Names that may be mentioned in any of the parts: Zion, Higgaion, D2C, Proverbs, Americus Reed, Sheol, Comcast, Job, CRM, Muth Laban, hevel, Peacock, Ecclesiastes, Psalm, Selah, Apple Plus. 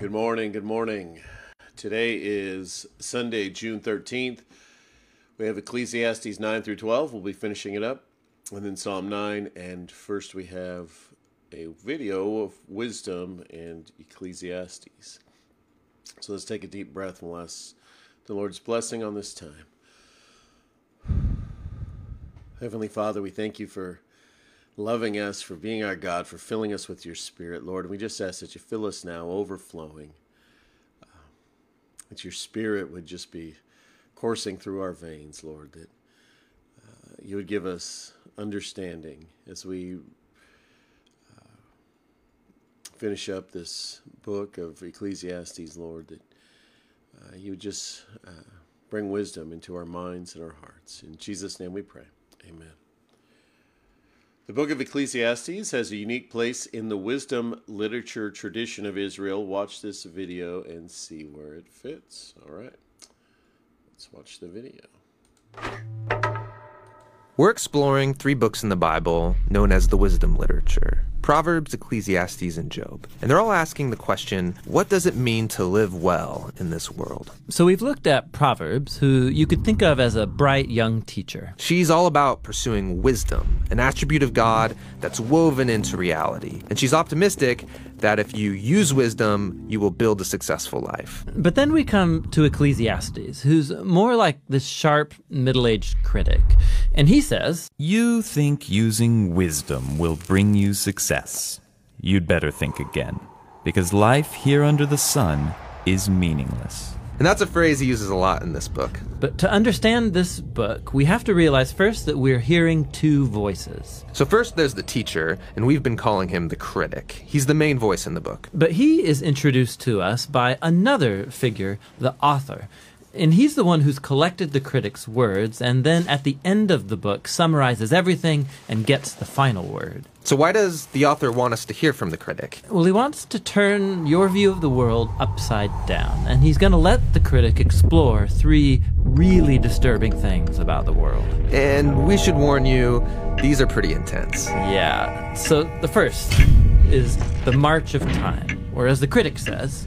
Good morning, good morning. Today is Sunday, June 13th. We have Ecclesiastes 9 through 12. We'll be finishing it up. And then Psalm 9. And first we have a video of wisdom and Ecclesiastes. So let's take a deep breath and we'll ask the Lord's blessing on this time. Heavenly Father, we thank you for loving us, for being our God, for filling us with your Spirit, Lord. We just ask that you fill us now, overflowing, that your Spirit would just be coursing through our veins, Lord, that you would give us understanding as we finish up this book of Ecclesiastes, Lord, that you would just bring wisdom into our minds and our hearts. In Jesus' name we pray. Amen. The book of Ecclesiastes has a unique place in the wisdom literature tradition of Israel. Watch this video and see where it fits. All right, let's watch the video. We're exploring three books in the Bible known as the wisdom literature: Proverbs, Ecclesiastes, and Job. And they're all asking the question, what does it mean to live well in this world? So we've looked at Proverbs, who you could think of as a bright young teacher. She's all about pursuing wisdom, an attribute of God that's woven into reality. And she's optimistic that if you use wisdom, you will build a successful life. But then we come to Ecclesiastes, who's more like this sharp, middle-aged critic. And he says, "You think using wisdom will bring you success. You'd better think again, because life here under the sun is meaningless." And that's a phrase he uses a lot in this book. But to understand this book, we have to realize first that we're hearing two voices. So first there's the teacher, and we've been calling him the critic. He's the main voice in the book. But he is introduced to us by another figure, the author. And he's the one who's collected the critic's words and then at the end of the book summarizes everything and gets the final word. So why does the author want us to hear from the critic? Well, he wants to turn your view of the world upside down, and he's going to let the critic explore three really disturbing things about the world. And we should warn you, these are pretty intense. Yeah. So the first is the march of time, or as the critic says,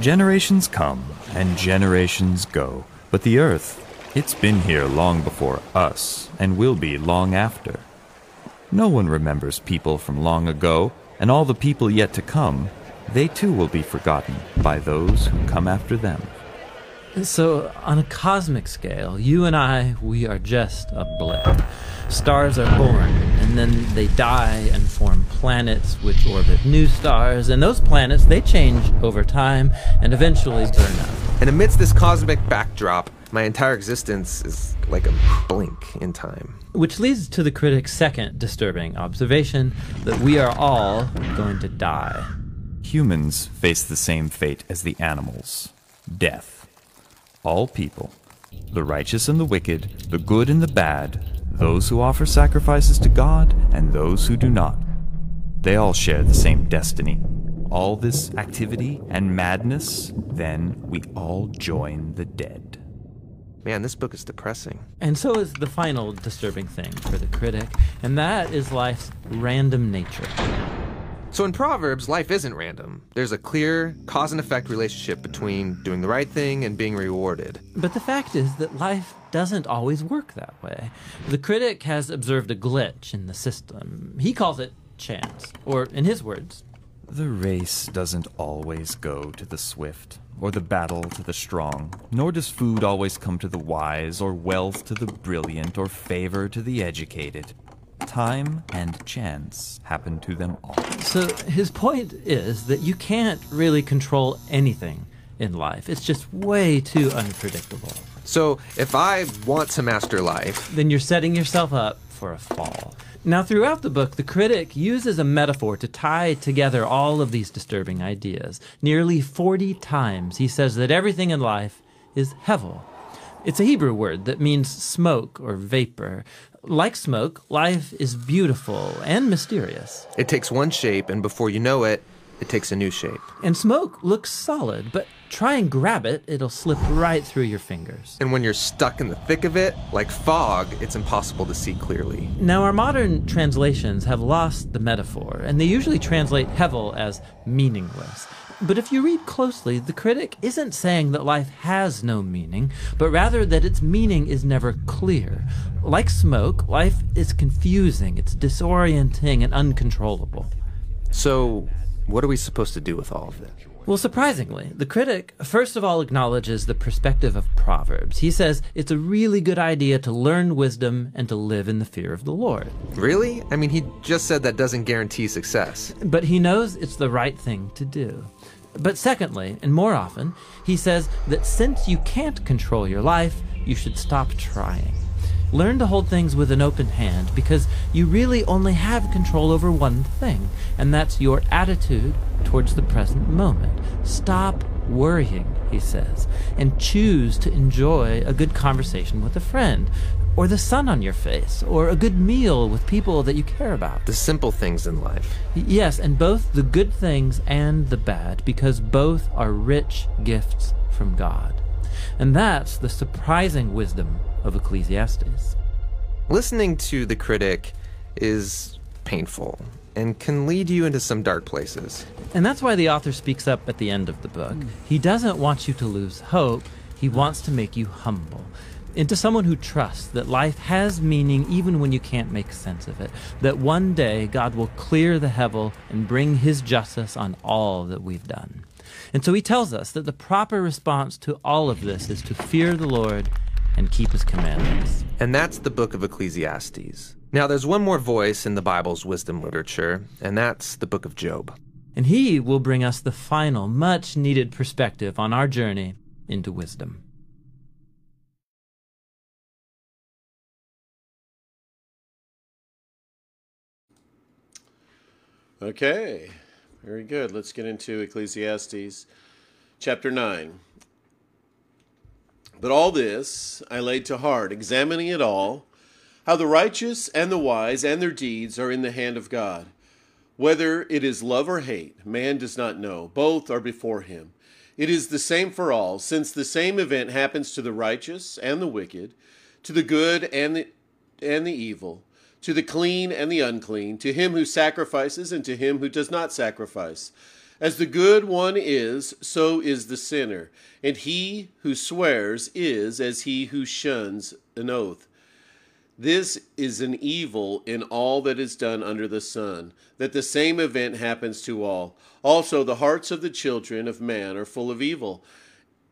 "Generations come and generations go, but the earth, it's been here long before us and will be long after. No one remembers people from long ago, and all the people yet to come, they too will be forgotten by those who come after them." So on a cosmic scale, you and I, we are just a blip. Stars are born, and then they die and form planets which orbit new stars, and those planets, they change over time and eventually burn up. And amidst this cosmic backdrop, my entire existence is like a blink in time. Which leads to the critic's second disturbing observation, that we are all going to die. Humans face the same fate as the animals, death. All people, the righteous and the wicked, the good and the bad, those who offer sacrifices to God and those who do not, they all share the same destiny. All this activity and madness, then we all join the dead. Man, this book is depressing. And so is the final disturbing thing for the critic, and that is life's random nature. So in Proverbs, life isn't random. There's a clear cause and effect relationship between doing the right thing and being rewarded. But the fact is that life doesn't always work that way. The critic has observed a glitch in the system. He calls it chance, or in his words, "The race doesn't always go to the swift, or the battle to the strong, nor does food always come to the wise, or wealth to the brilliant, or favor to the educated. Time and chance happen to them all." So his point is that you can't really control anything in life. It's just way too unpredictable. So if I want to master life, then you're setting yourself up for a fall. Now, throughout the book, the critic uses a metaphor to tie together all of these disturbing ideas. Nearly 40 times he says that everything in life is hevel. It's a Hebrew word that means smoke or vapor. Like smoke, life is beautiful and mysterious. It takes one shape, and before you know it, It takes a new shape. And smoke looks solid, but try and grab it, it'll slip right through your fingers. And when you're stuck in the thick of it, like fog, it's impossible to see clearly. Now, our modern translations have lost the metaphor, and they usually translate hevel as meaningless. But if you read closely, the critic isn't saying that life has no meaning, but rather that its meaning is never clear. Like smoke, life is confusing, it's disorienting, and uncontrollable. So, what are we supposed to do with all of this? Well, surprisingly, the critic, first of all, acknowledges the perspective of Proverbs. He says it's a really good idea to learn wisdom and to live in the fear of the Lord. Really? I mean, he just said that doesn't guarantee success. But he knows it's the right thing to do. But secondly, and more often, he says that since you can't control your life, you should stop trying. Learn to hold things with an open hand, because you really only have control over one thing, and that's your attitude towards the present moment. Stop worrying, he says, and choose to enjoy a good conversation with a friend, or the sun on your face, or a good meal with people that you care about. The simple things in life. Yes, and both the good things and the bad, because both are rich gifts from God. And that's the surprising wisdom of Ecclesiastes. Listening to the critic is painful and can lead you into some dark places. And that's why the author speaks up at the end of the book. He doesn't want you to lose hope. He wants to make you humble, into someone who trusts that life has meaning even when you can't make sense of it, that one day God will clear the hevel and bring his justice on all that we've done. And so he tells us that the proper response to all of this is to fear the Lord and keep his commandments. And that's the book of Ecclesiastes. Now, there's one more voice in the Bible's wisdom literature, and that's the book of Job. And he will bring us the final, much-needed perspective on our journey into wisdom. Okay, very good. Let's get into Ecclesiastes chapter 9. But all this I laid to heart, examining it all, how the righteous and the wise and their deeds are in the hand of God. Whether it is love or hate, man does not know. Both are before him. It is the same for all, since the same event happens to the righteous and the wicked, to the good and the evil, to the clean and the unclean, to him who sacrifices and to him who does not sacrifice. As the good one is, so is the sinner, and he who swears is as he who shuns an oath. This is an evil in all that is done under the sun, that the same event happens to all. Also, the hearts of the children of man are full of evil,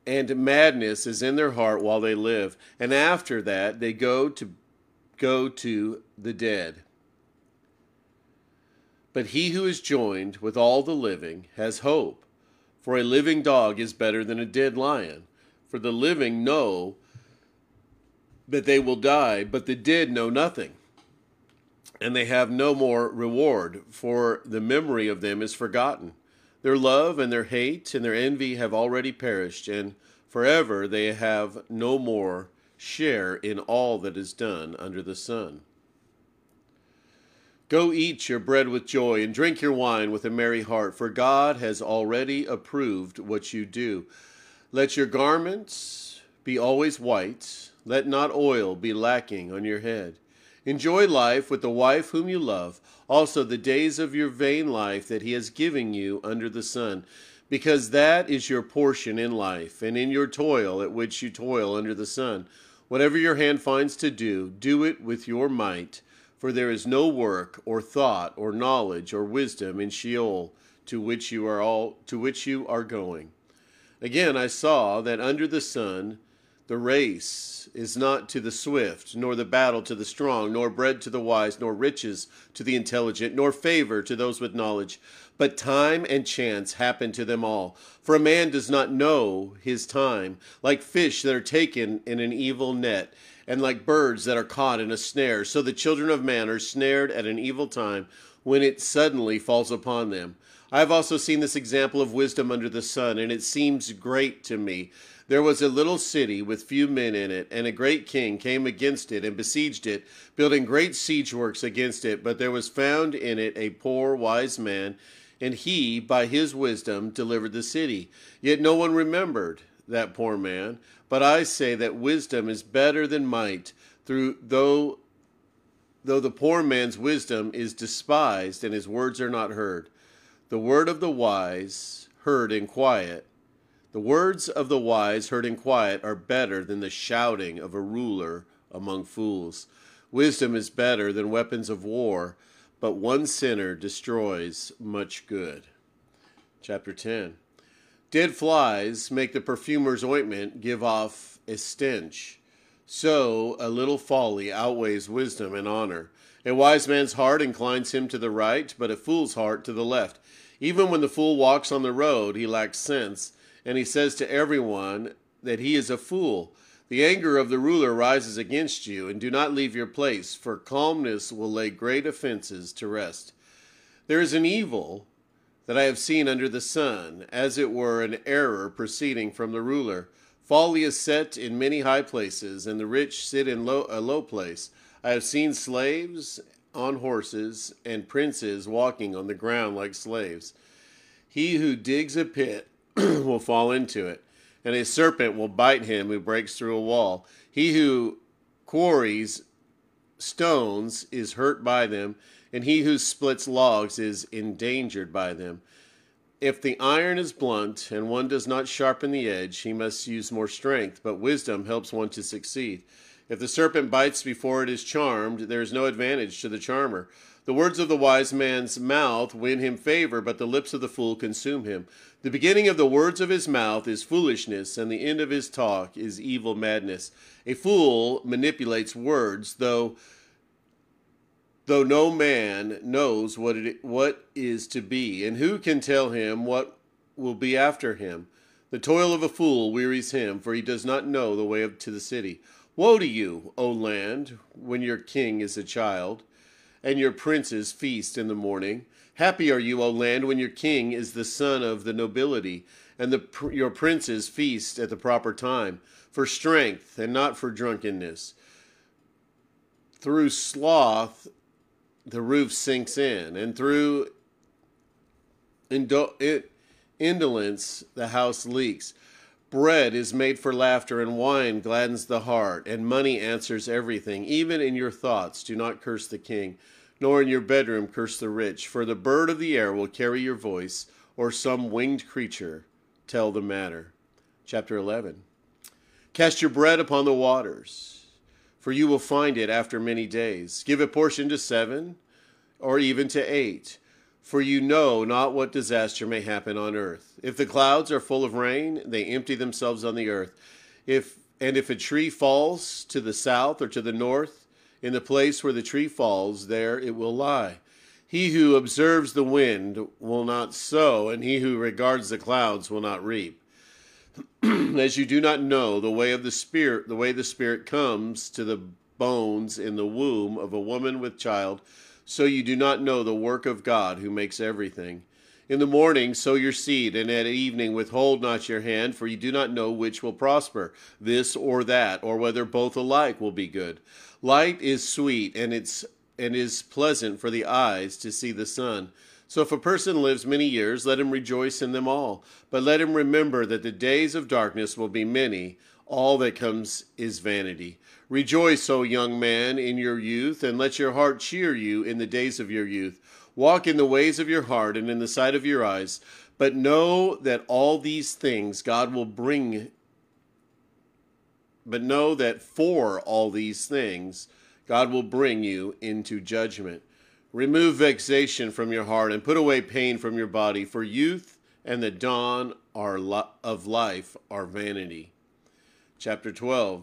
and madness is in their heart while they live, and after that they go to the dead. But he who is joined with all the living has hope, for a living dog is better than a dead lion. For the living know that they will die, but the dead know nothing, and they have no more reward, for the memory of them is forgotten. Their love and their hate and their envy have already perished, and forever they have no more share in all that is done under the sun. Go eat your bread with joy and drink your wine with a merry heart, for God has already approved what you do. Let your garments be always white. Let not oil be lacking on your head. Enjoy life with the wife whom you love, also the days of your vain life that he has given you under the sun, because that is your portion in life and in your toil at which you toil under the sun. Whatever your hand finds to do, do it with your might, for there is no work or thought or knowledge or wisdom in Sheol, to which you are going. Again, I saw that under the sun the race is not to the swift, nor the battle to the strong, nor bread to the wise, nor riches to the intelligent, nor favor to those with knowledge. But time and chance happen to them all. For a man does not know his time, like fish that are taken in an evil net, and like birds that are caught in a snare. So the children of man are snared at an evil time, when it suddenly falls upon them. I have also seen this example of wisdom under the sun, and it seems great to me. There was a little city with few men in it, and a great king came against it and besieged it, building great siege works against it. But there was found in it a poor wise man, and he, by his wisdom, delivered the city. Yet no one remembered that poor man. But I say that wisdom is better than might, though the poor man's wisdom is despised and his words are not heard. The word of the wise heard in quiet. The words of the wise heard in quiet are better than the shouting of a ruler among fools. Wisdom is better than weapons of war, but one sinner destroys much good. Chapter 10. Dead flies make the perfumer's ointment give off a stench. So a little folly outweighs wisdom and honor. A wise man's heart inclines him to the right, but a fool's heart to the left. Even when the fool walks on the road, he lacks sense, and he says to everyone that he is a fool. The anger of the ruler rises against you, and do not leave your place, for calmness will lay great offenses to rest. There is an evil that I have seen under the sun, as it were an error proceeding from the ruler. Folly is set in many high places, and the rich sit in a low place. I have seen slaves on horses, and princes walking on the ground like slaves. He who digs a pit will fall into it, and a serpent will bite him who breaks through a wall. He who quarries stones is hurt by them, and he who splits logs is endangered by them. If the iron is blunt, and one does not sharpen the edge, he must use more strength, but wisdom helps one to succeed. If the serpent bites before it is charmed, there is no advantage to the charmer. The words of the wise man's mouth win him favor, but the lips of the fool consume him. The beginning of the words of his mouth is foolishness, and the end of his talk is evil madness. A fool manipulates words, though no man knows what is to be, and who can tell him what will be after him? The toil of a fool wearies him, for he does not know the way to the city. Woe to you, O land, when your king is a child, and your princes feast in the morning. Happy are you, O land, when your king is the son of the nobility, and your princes feast at the proper time, for strength and not for drunkenness. Through sloth the roof sinks in, and through indolence the house leaks. Bread is made for laughter, and wine gladdens the heart, and money answers everything. Even in your thoughts, do not curse the king, nor in your bedroom curse the rich, for the bird of the air will carry your voice, or some winged creature tell the matter. Chapter 11. Cast your bread upon the waters, for you will find it after many days. Give a portion to 7, or even to 8. For you know not what disaster may happen on earth. If the clouds are full of rain, they empty themselves on the earth. If a tree falls to the south or to the north, in the place where the tree falls, there it will lie. He who observes the wind will not sow, and he who regards the clouds will not reap. As you do not know the way of the Spirit, the way the Spirit comes to the bones in the womb of a woman with child, so you do not know the work of God who makes everything. In the morning sow your seed, and at evening withhold not your hand, for you do not know which will prosper, this or that, or whether both alike will be good. Light is sweet, and is pleasant for the eyes to see the sun. So if a person lives many years, let him rejoice in them all. But let him remember that the days of darkness will be many. All that comes is vanity. Rejoice, O young man, in your youth, and let your heart cheer you in the days of your youth. Walk in the ways of your heart and in the sight of your eyes, but know that all these things God will bring. But know that for all these things God will bring you into judgment. Remove vexation from your heart and put away pain from your body, for youth and the dawn of life are vanity. Chapter 12.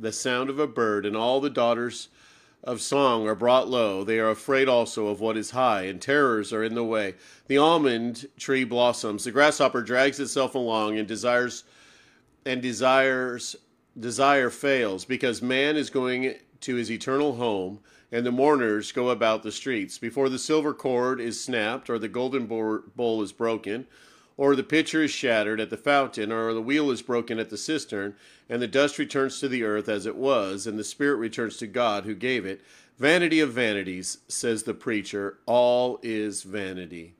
the sound of a bird, and all the daughters of song are brought low. They are afraid also of what is high, and terrors are in the way. The almond tree blossoms. The grasshopper drags itself along, and desire fails, because man is going to his eternal home, and the mourners go about the streets. Before the silver cord is snapped, or the golden bowl is broken, or the pitcher is shattered at the fountain, or the wheel is broken at the cistern, and the dust returns to the earth as it was, and the spirit returns to God who gave it. Vanity of vanities, says the preacher, all is vanity.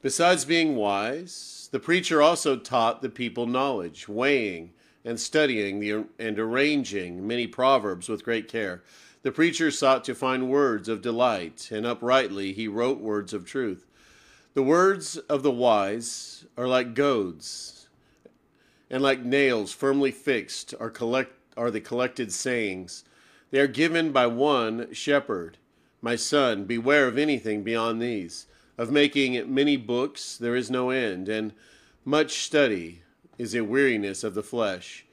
Besides being wise, the preacher also taught the people knowledge, weighing and studying and arranging many proverbs with great care. The preacher sought to find words of delight, and uprightly he wrote words of truth. The words of the wise are like goads, and like nails firmly fixed are the collected sayings. They are given by one shepherd. My son, beware of anything beyond these. Of making many books there is no end, and much study is a weariness of the flesh.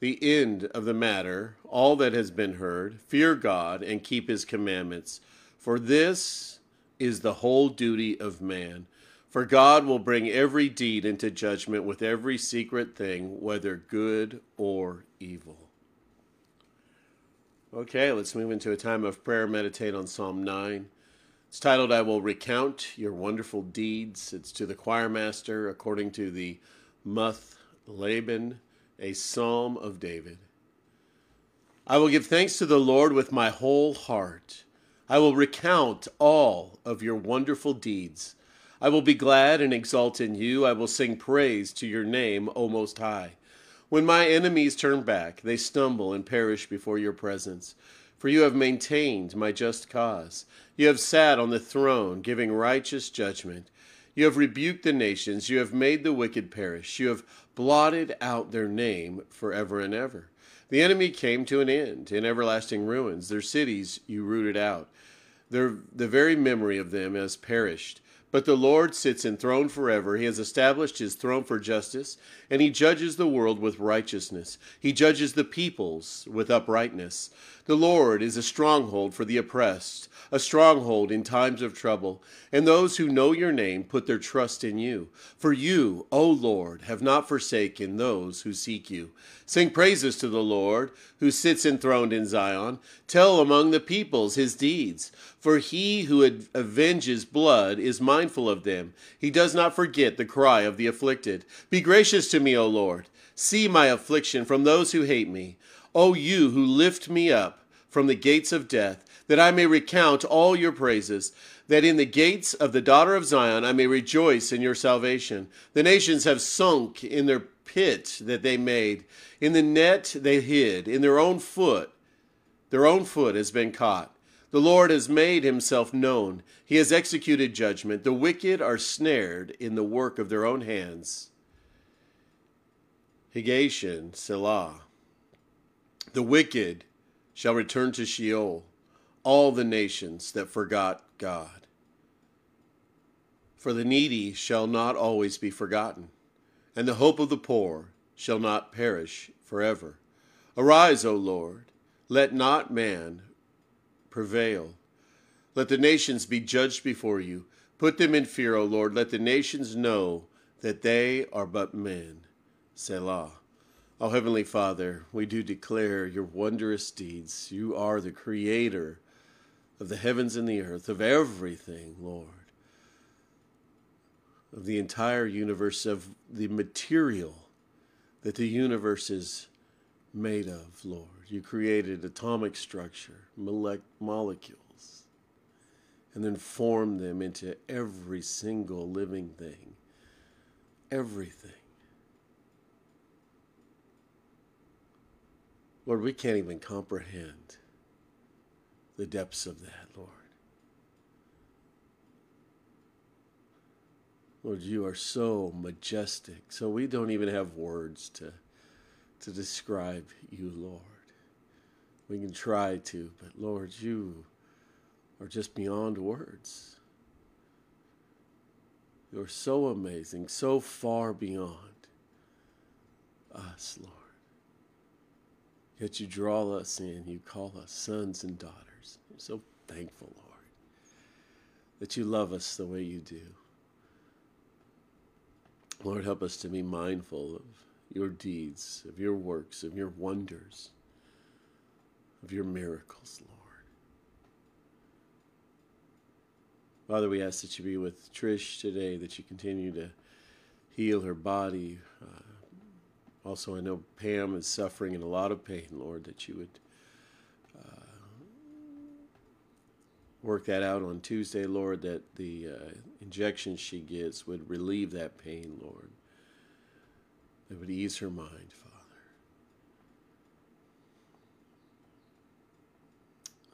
The end of the matter, all that has been heard, fear God and keep his commandments, for this is the whole duty of man. For God will bring every deed into judgment with every secret thing, whether good or evil. Okay, let's move into a time of prayer. Meditate on Psalm 9. It's titled, I Will Recount Your Wonderful Deeds. It's to the choir master, according to the Muth Laban, a psalm of David. I will give thanks to the Lord with my whole heart. I will recount all of your wonderful deeds. I will be glad and exult in you. I will sing praise to your name, O Most High. When my enemies turn back, they stumble and perish before your presence. For you have maintained my just cause. You have sat on the throne, giving righteous judgment. You have rebuked the nations. You have made the wicked perish. You have blotted out their name forever and ever. The enemy came to an end in everlasting ruins. Their cities you rooted out. The very memory of them has perished. But the Lord sits enthroned forever. He has established his throne for justice, and he judges the world with righteousness. He judges the peoples with uprightness. The Lord is a stronghold for the oppressed, a stronghold in times of trouble. And those who know your name put their trust in you. For you, O Lord, have not forsaken those who seek you. Sing praises to the Lord, who sits enthroned in Zion. Tell among the peoples his deeds. For he who avenges blood is mindful of them. He does not forget the cry of the afflicted. Be gracious to me, O Lord. See my affliction from those who hate me. O you who lift me up from the gates of death, that I may recount all your praises, that in the gates of the daughter of Zion I may rejoice in your salvation. The nations have sunk in their pit that they made. In the net they hid. In their own foot has been caught. The Lord has made himself known. He has executed judgment. The wicked are snared in the work of their own hands. Higgaion, Selah. The wicked shall return to Sheol, all the nations that forgot God. For the needy shall not always be forgotten, and the hope of the poor shall not perish forever. Arise, O Lord, let not man prevail. Let the nations be judged before you. Put them in fear, O Lord. Let the nations know that they are but men. Selah. O Heavenly Father, we do declare your wondrous deeds. You are the creator of the heavens and the earth, of everything, Lord, of the entire universe, of the material that the universe is made of, Lord. You created atomic structure, molecules, and then formed them into every single living thing, everything. Lord, we can't even comprehend the depths of that, Lord. Lord, you are so majestic, so we don't even have words to describe you, Lord. We can try to, but Lord, you are just beyond words. You're so amazing, so far beyond us, Lord. Yet you draw us in. You call us sons and daughters. I'm so thankful, Lord, that you love us the way you do. Lord, help us to be mindful of your deeds, of your works, of your wonders, of your miracles, Lord. Father, we ask that you be with Trish today, that you continue to heal her body. Also, I know Pam is suffering in a lot of pain, Lord, that you would work that out on Tuesday, Lord, that the injections she gets would relieve that pain, Lord. That would ease her mind, Father.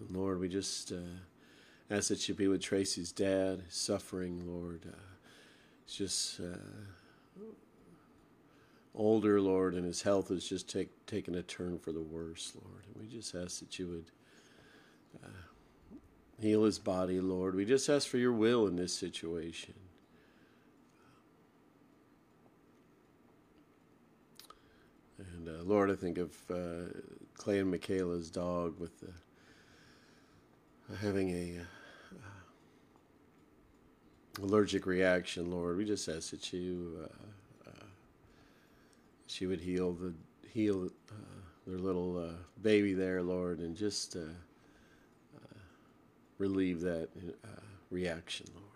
And Lord, we just ask that you be with Tracy's dad, suffering, Lord. It's just... older, Lord, and his health has just taken a turn for the worse, Lord. And we just ask that you would heal his body, Lord. We just ask for your will in this situation. And, Lord, I think of Clay and Michaela's dog with having a allergic reaction, Lord. We just ask that you... she would heal their little baby there, Lord, and just relieve that reaction, Lord.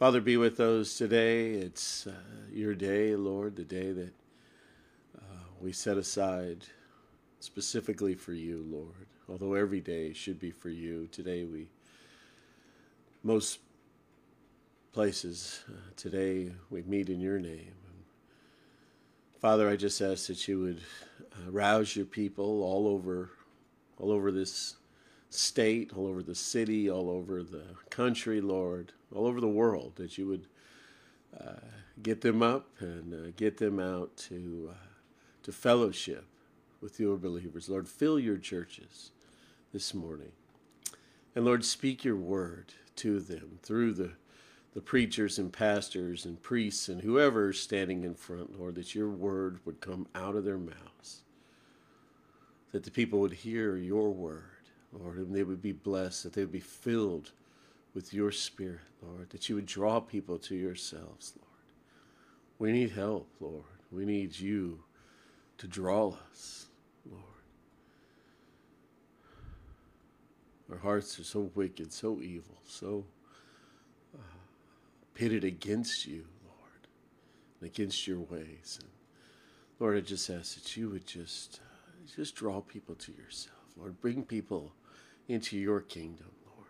Father, be with those today. It's your day, Lord, the day that we set aside specifically for you, Lord. Although every day should be for you, today we meet in your name. Father, I just ask that you would rouse your people all over this state, all over the city, all over the country, Lord, all over the world, that you would get them up and get them out to fellowship with your believers. Lord, fill your churches this morning. And Lord, speak your word to them through the preachers and pastors and priests and whoever is standing in front, Lord, that your word would come out of their mouths, that the people would hear your word, Lord, and they would be blessed, that they would be filled with your spirit, Lord, that you would draw people to yourselves, Lord. We need help, Lord. We need you to draw us, Lord. Our hearts are so wicked, so evil, so pitted against you, Lord, and against your ways. And Lord, I just ask that you would just draw people to yourself, Lord. Bring people into your kingdom, Lord,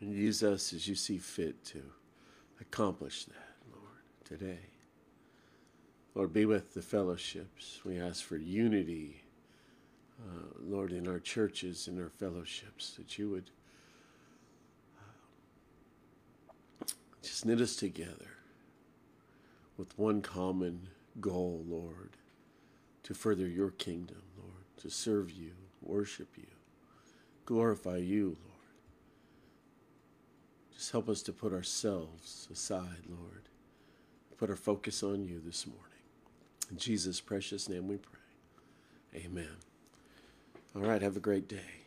and use us as you see fit to accomplish that, Lord, today. Lord, be with the fellowships. We ask for unity, Lord, in our churches, in our fellowships, that you would just knit us together with one common goal, Lord, to further your kingdom, Lord, to serve you, worship you, glorify you, Lord. Just help us to put ourselves aside, Lord, put our focus on you this morning. In Jesus' precious name we pray. Amen. All right, have a great day.